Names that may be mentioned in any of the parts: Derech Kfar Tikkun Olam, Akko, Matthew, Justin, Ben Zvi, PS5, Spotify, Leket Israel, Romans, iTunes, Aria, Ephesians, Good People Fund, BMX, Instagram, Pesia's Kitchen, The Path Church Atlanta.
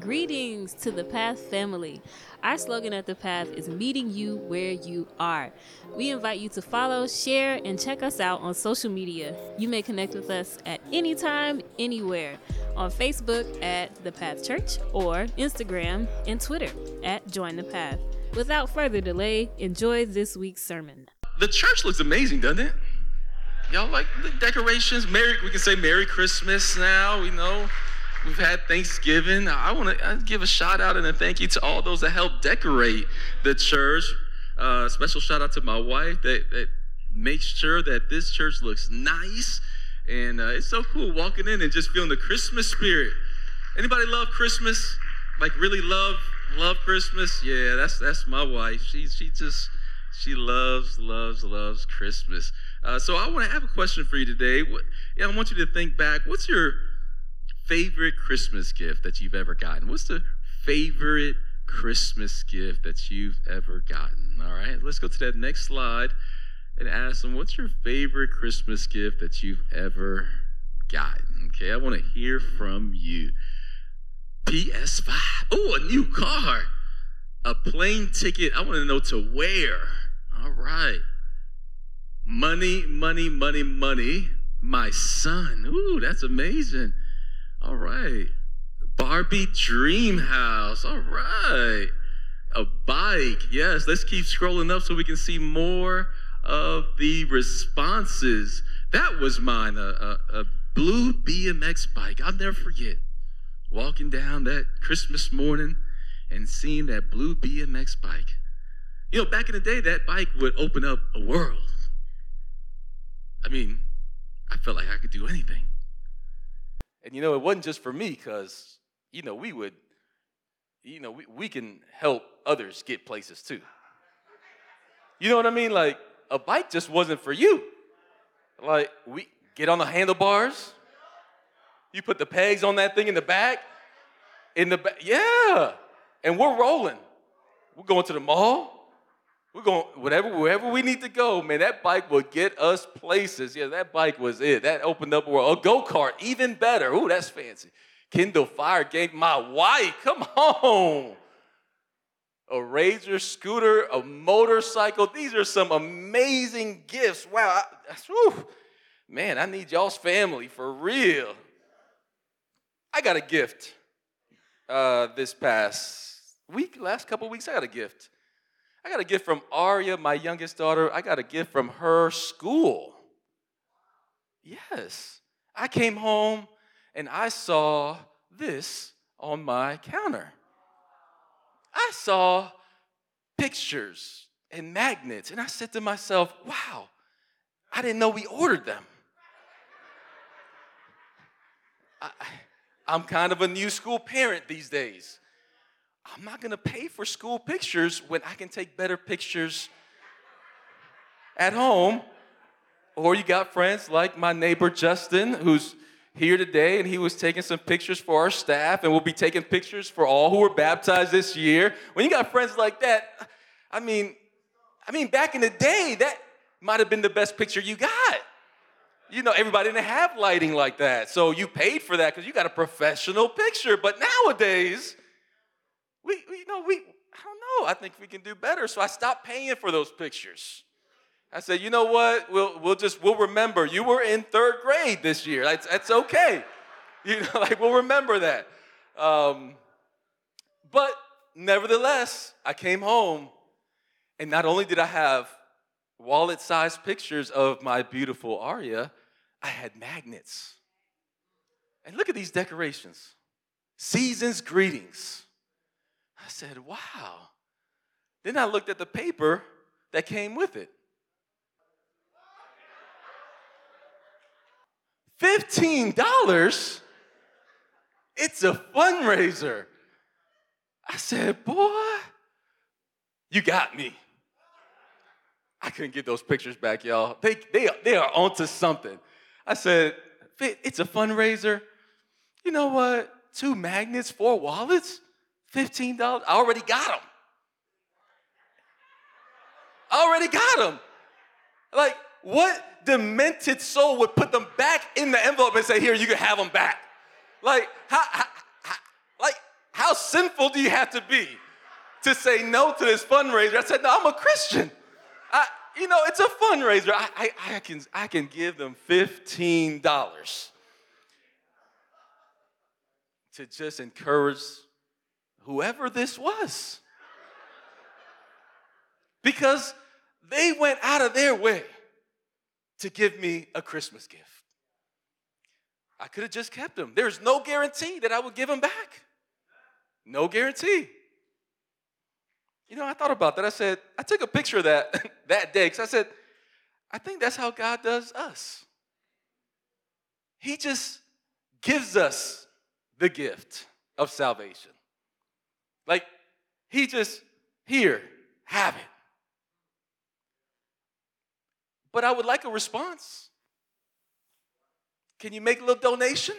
Greetings to The Path family. Our slogan at The Path is meeting you where you are. We invite you to follow, share, and check us out on social media. You may connect with us at any time, anywhere. On Facebook at The Path Church or Instagram and Twitter at Join The Path. Without further delay, enjoy this week's sermon. The church looks amazing, doesn't it? Y'all like the decorations? We can say Merry Christmas now, we know. We've had Thanksgiving. I want to give a shout out and a thank you to all those that helped decorate the church. Special shout out to my wife that makes sure that this church looks nice. And it's so cool walking in and just feeling the Christmas spirit. Anybody love Christmas? Like really love Christmas? Yeah, that's my wife. She loves Christmas. So I want to have a question for you today. I want you to think back. What's your favorite Christmas gift that you've ever gotten? What's the favorite Christmas gift that you've ever gotten? All right, let's go to that next slide and ask them, what's your favorite Christmas gift that you've ever gotten? Okay, I want to hear from you. PS5. Oh, a new car. A plane ticket. I want to know to where. All right. Money. My son. Ooh, that's amazing. All right. Barbie dream house. All right. A bike. Yes, let's keep scrolling up so we can see more of the responses. That was mine, a blue BMX bike. I'll never forget walking down that Christmas morning and seeing that blue BMX bike. You know, back in the day, that bike would open up a world. I mean, I felt like I could do anything. And, it wasn't just for me because, we can help others get places too. You know what I mean? Like, a bike just wasn't for you. Like, we get on the handlebars. You put the pegs on that thing in the back. Yeah. And we're rolling. We're going to the mall. We're going wherever we need to go. Man, that bike will get us places. Yeah, that bike was it. That opened up a world. A go-kart, even better. Ooh, that's fancy. Kindle Fire Game. My wife, come on. A razor scooter, a motorcycle. These are some amazing gifts. Wow. Man, I need y'all's family for real. I got a gift this past week, last couple weeks. I got a gift from Aria, my youngest daughter. I got a gift from her school. Yes. I came home and I saw this on my counter. I saw pictures and magnets, and I said to myself, wow, I didn't know we ordered them. I'm kind of a new school parent these days. I'm not going to pay for school pictures when I can take better pictures at home. Or you got friends like my neighbor Justin, who's here today, and he was taking some pictures for our staff, and we'll be taking pictures for all who were baptized this year. When you got friends like that, I mean, back in the day, that might have been the best picture you got. Everybody didn't have lighting like that, so you paid for that because you got a professional picture. But nowadays, I think we can do better. So I stopped paying for those pictures. I said, you know what? We'll remember. You were in third grade this year. That's okay. We'll remember that. But nevertheless, I came home, and not only did I have wallet-sized pictures of my beautiful Aria, I had magnets. And look at these decorations. Season's greetings. I said, wow. Then I looked at the paper that came with it. 15 dollars? It's a fundraiser. I said, boy, you got me. I couldn't get those pictures back, y'all. They are onto something. I said, it's a fundraiser. You know what? 2 magnets, 4 wallets, $15. I already got them. Like, what demented soul would put them back in the envelope and say, here, you can have them back? Like, how how sinful do you have to be to say no to this fundraiser? I said, no, I'm a Christian. It's a fundraiser. I can give them $15 to just encourage whoever this was. Because they went out of their way to give me a Christmas gift. I could have just kept them. There's no guarantee that I would give them back. No guarantee. I thought about that. I said, I took a picture of that that day because I said, I think that's how God does us. He just gives us the gift of salvation. Like, he just, here, have it. But I would like a response. Can you make a little donation?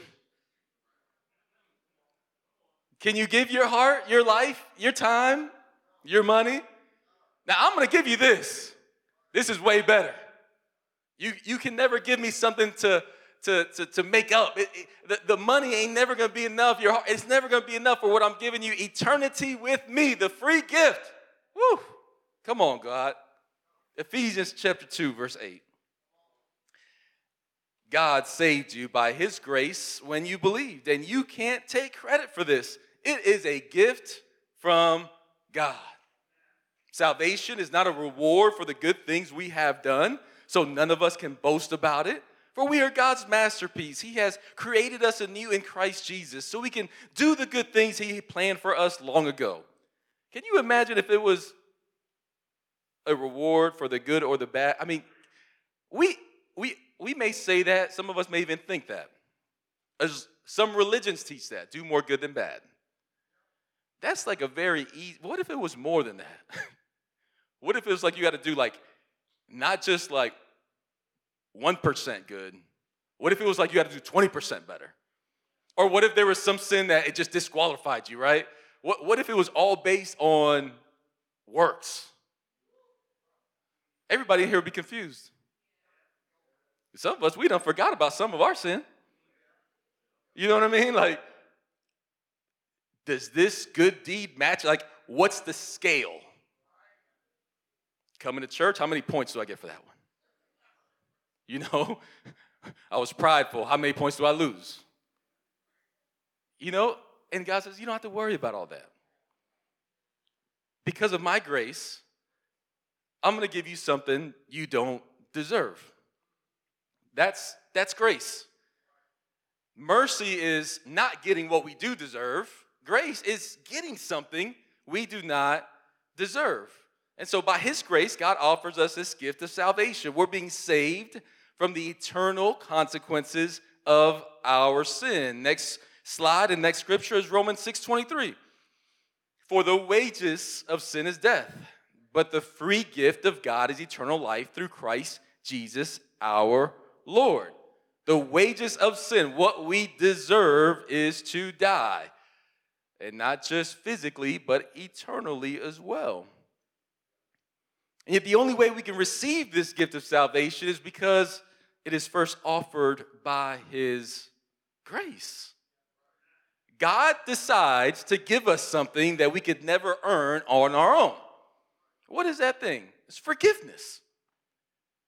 Can you give your heart, your life, your time, your money? Now, I'm going to give you this. This is way better. You can never give me something to make up. The money ain't never going to be enough. Your heart, it's never going to be enough for what I'm giving you. Eternity with me, the free gift. Woo! Come on, God. Ephesians chapter 2, verse 8. God saved you by his grace when you believed, and you can't take credit for this. It is a gift from God. Salvation is not a reward for the good things we have done, so none of us can boast about it. For we are God's masterpiece. He has created us anew in Christ Jesus so we can do the good things he planned for us long ago. Can you imagine if it was a reward for the good or the bad? I mean, we may say that. Some of us may even think that. As some religions teach that. Do more good than bad. That's like a very easy. What if it was more than that? What if it was like you got to do like not just like 1% good? What if it was like you got to do 20% better? Or what if there was some sin that it just disqualified you, right? What if it was all based on works? Everybody here would be confused. Some of us, we done forgot about some of our sin. You know what I mean? Like, does this good deed match? Like, what's the scale? Coming to church, how many points do I get for that one? I was prideful. How many points do I lose? And God says, you don't have to worry about all that. Because of my grace, I'm going to give you something you don't deserve. That's grace. Mercy is not getting what we do deserve. Grace is getting something we do not deserve. And so by his grace, God offers us this gift of salvation. We're being saved from the eternal consequences of our sin. Next slide and next scripture is Romans 6:23. For the wages of sin is death, but the free gift of God is eternal life through Christ Jesus our Lord. The wages of sin, what we deserve, is to die. And not just physically, but eternally as well. And yet the only way we can receive this gift of salvation is because it is first offered by his grace. God decides to give us something that we could never earn on our own. What is that thing? It's forgiveness.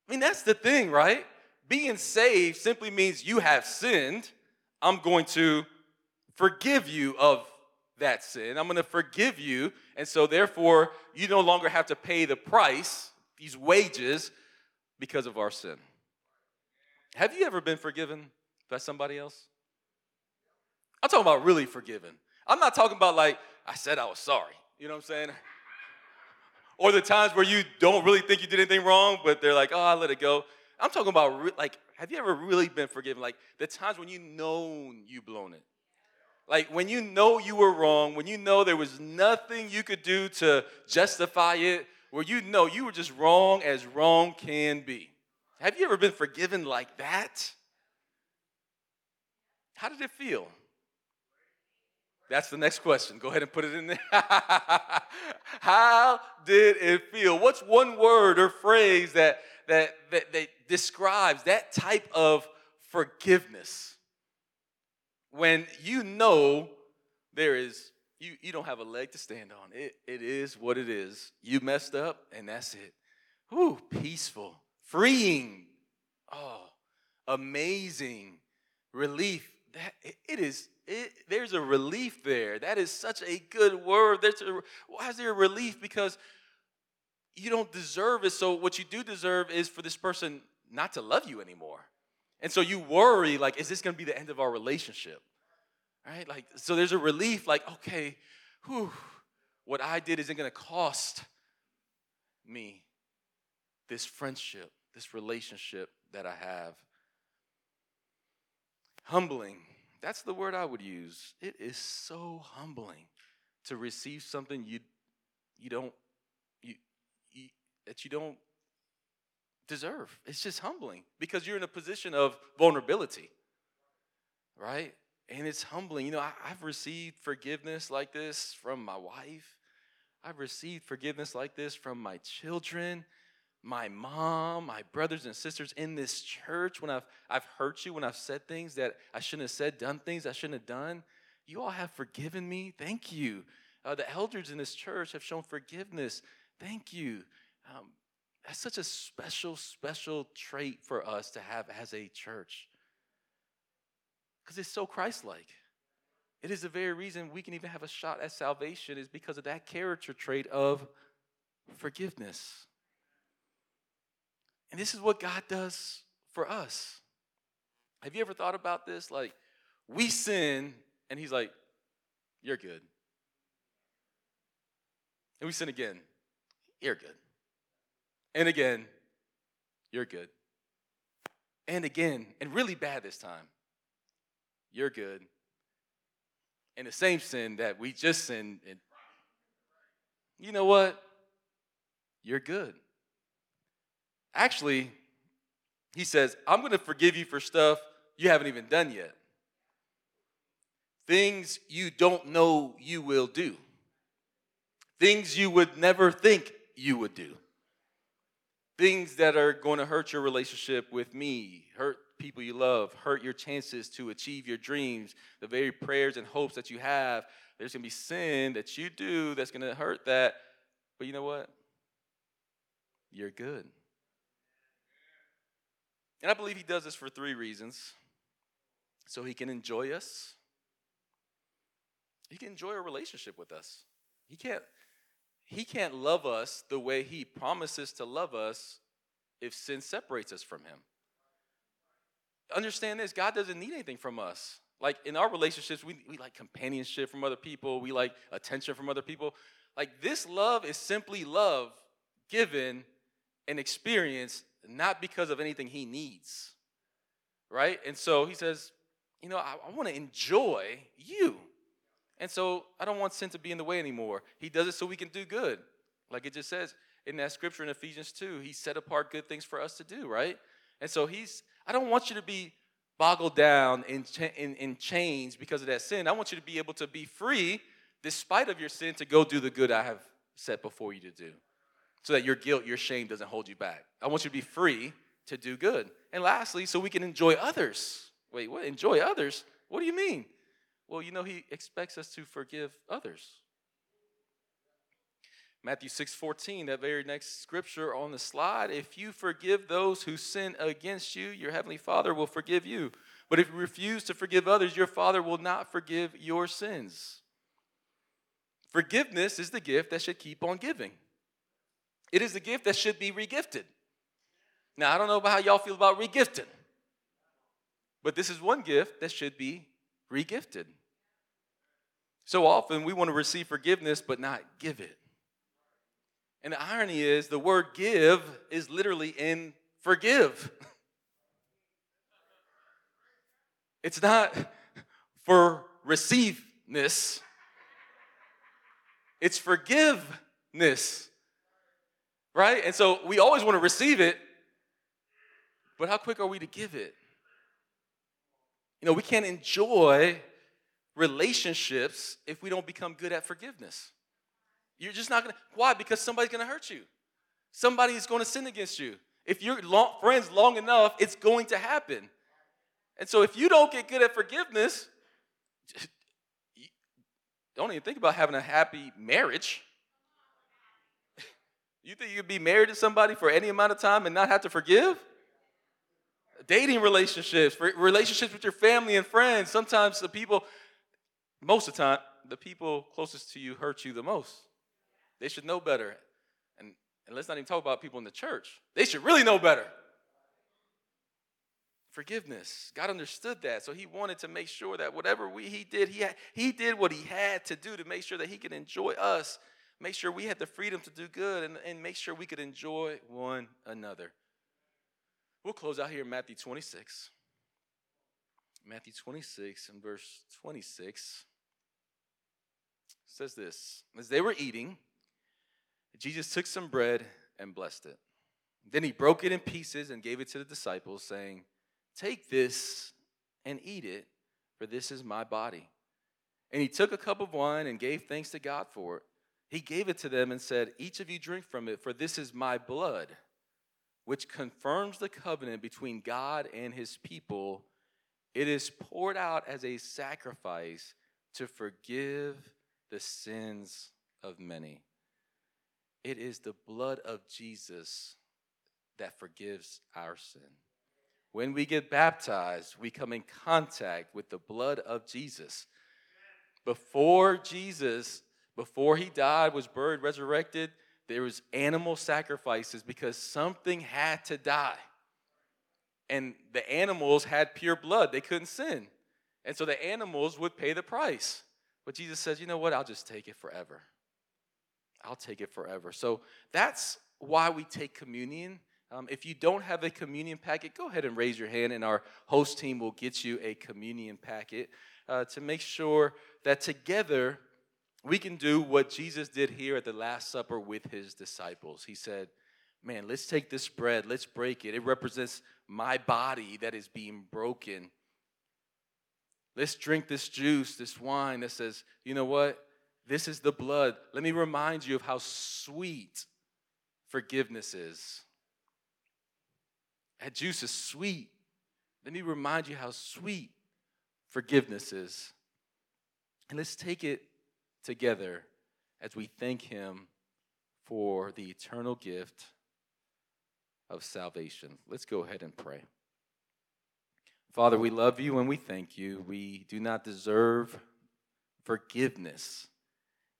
I mean, that's the thing, right? Being saved simply means you have sinned. I'm going to forgive you of that sin. I'm going to forgive you. And so therefore, you no longer have to pay the price, these wages, because of our sin. Have you ever been forgiven by somebody else? I'm talking about really forgiven. I'm not talking about like, I said I was sorry. You know what I'm saying? Or the times where you don't really think you did anything wrong, but they're like, oh, I let it go. I'm talking about, like, have you ever really been forgiven? Like, the times when you know you've blown it. Like, when you know you were wrong, when you know there was nothing you could do to justify it, where you know you were just wrong as wrong can be. Have you ever been forgiven like that? How did it feel? That's the next question. Go ahead and put it in there. How did it feel? What's one word or phrase that describes that type of forgiveness? When you know there is You don't have a leg to stand on. It is what it is. You messed up, and that's it. Whew, peaceful, freeing, amazing relief. That it is. There's a relief there. That is such a good word. Why is there a relief? Because you don't deserve it. So what you do deserve is for this person not to love you anymore. And so you worry, like, is this going to be the end of our relationship? Right? Like, so there's a relief, like, okay, whew, what I did isn't going to cost me this friendship, this relationship that I have. Humbling. That's the word I would use. It is so humbling to receive something you don't deserve. It's just humbling because you're in a position of vulnerability, right? And it's humbling. You know, I've received forgiveness like this from my wife. I've received forgiveness like this from my children, my mom, my brothers and sisters in this church. When I've hurt you, when I've said things that I shouldn't have said, done things I shouldn't have done, you all have forgiven me. Thank you. The elders in this church have shown forgiveness. Thank you. That's such a special, special trait for us to have as a church. Because it's so Christ-like. It is the very reason we can even have a shot at salvation is because of that character trait of forgiveness. And this is what God does for us. Have you ever thought about this? Like, we sin, and he's like, you're good. And we sin again, you're good. And again, you're good. And again, and really bad this time. You're good. And the same sin that we just sinned. And you know what? You're good. Actually, he says, I'm going to forgive you for stuff you haven't even done yet. Things you don't know you will do. Things you would never think you would do. Things that are going to hurt your relationship with me, hurt people you love, hurt your chances to achieve your dreams, the very prayers and hopes that you have. There's going to be sin that you do that's going to hurt that. But you know what? You're good. And I believe he does this for three reasons. So he can enjoy us. He can enjoy a relationship with us. He can't love us the way he promises to love us if sin separates us from him. Understand this, God doesn't need anything from us. Like in our relationships, we like companionship from other people. We like attention from other people. Like this love is simply love given and experienced not because of anything he needs, right? And so he says, you know, I want to enjoy you. And so I don't want sin to be in the way anymore. He does it so we can do good. Like it just says in that scripture in Ephesians 2, he set apart good things for us to do, right? And so I don't want you to be boggled down in chains because of that sin. I want you to be able to be free despite of your sin to go do the good I have set before you to do so that your guilt, your shame doesn't hold you back. I want you to be free to do good. And lastly, so we can enjoy others. Wait, what? Enjoy others? What do you mean? Well, you know, he expects us to forgive others. Matthew 6:14, that very next scripture on the slide, if you forgive those who sin against you, your heavenly Father will forgive you. But if you refuse to forgive others, your Father will not forgive your sins. Forgiveness is the gift that should keep on giving. It is the gift that should be regifted. Now, I don't know about how y'all feel about regifting, but this is one gift that should be regifted. So often we want to receive forgiveness but not give it. And the irony is the word give is literally in forgive. It's not for receiveness. It's forgiveness. Right? And so we always want to receive it, but how quick are we to give it? You know, we can't enjoy relationships if we don't become good at forgiveness. You're just not going to. Why? Because somebody's going to hurt you. Somebody's going to sin against you. If you're friends long enough, it's going to happen. And so if you don't get good at forgiveness, don't even think about having a happy marriage. You think you could be married to somebody for any amount of time and not have to forgive? Dating relationships, relationships with your family and friends. Sometimes the people, most of the time, the people closest to you hurt you the most. They should know better. And let's not even talk about people in the church. They should really know better. Forgiveness. God understood that, so he wanted to make sure that whatever he did, he did what he had to do to make sure that he could enjoy us, make sure we had the freedom to do good, and make sure we could enjoy one another. We'll close out here in Matthew 26. Matthew 26 and verse 26 says this. As they were eating, Jesus took some bread and blessed it. Then he broke it in pieces and gave it to the disciples, saying, "Take this and eat it, for this is my body." And he took a cup of wine and gave thanks to God for it. He gave it to them and said, "Each of you drink from it, for this is my blood, which confirms the covenant between God and his people. It is poured out as a sacrifice to forgive the sins of many." It is the blood of Jesus that forgives our sin. When we get baptized, we come in contact with the blood of Jesus. Before Jesus, before he died, was buried, resurrected, there was animal sacrifices because something had to die. And the animals had pure blood. They couldn't sin. And so the animals would pay the price. But Jesus says, you know what? I'll just take it forever. I'll take it forever. So that's why we take communion. If you don't have a communion packet, go ahead and raise your hand, and our host team will get you a communion packet to make sure that together we can do what Jesus did here at the Last Supper with his disciples. He said, man, let's take this bread. Let's break it. It represents my body that is being broken. Let's drink this juice, this wine that says, you know what? This is the blood. Let me remind you of how sweet forgiveness is. That juice is sweet. Let me remind you how sweet forgiveness is. And let's take it together as we thank him for the eternal gift of salvation. Let's go ahead and pray. Father, we love you and we thank you. We do not deserve forgiveness,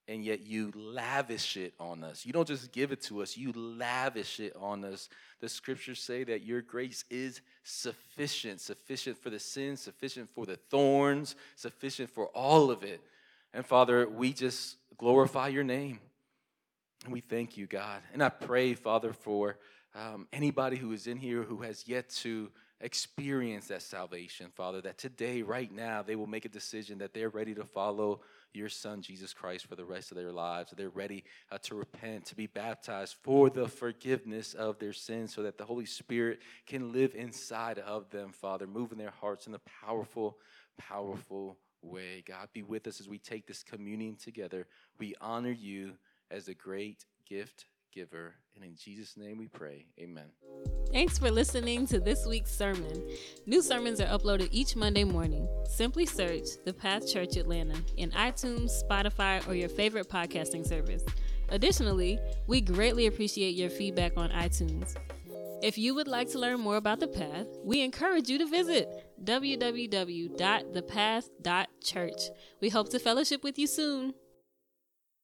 and yet you lavish it on us. You don't just give it to us. You lavish it on us. The scriptures say that your grace is sufficient, sufficient for the sins, sufficient for the thorns, sufficient for all of it. And, Father, we just glorify your name. And we thank you, God. And I pray, Father, for anybody who is in here who has yet to experience that salvation, Father, that today, right now, they will make a decision that they're ready to follow your Son, Jesus Christ, for the rest of their lives. They're ready to repent, to be baptized for the forgiveness of their sins so that the Holy Spirit can live inside of them, Father, moving their hearts in a powerful, powerful way. God, be with us as we take this communion together. We honor you as the great gift giver. And in Jesus' name we pray. Amen. Thanks for listening to this week's sermon. New sermons are uploaded each Monday morning. Simply search The Path Church Atlanta in iTunes, Spotify, or your favorite podcasting service. Additionally, we greatly appreciate your feedback on iTunes. If you would like to learn more about The Path, we encourage you to visit www.thepath.church. We hope to fellowship with you soon.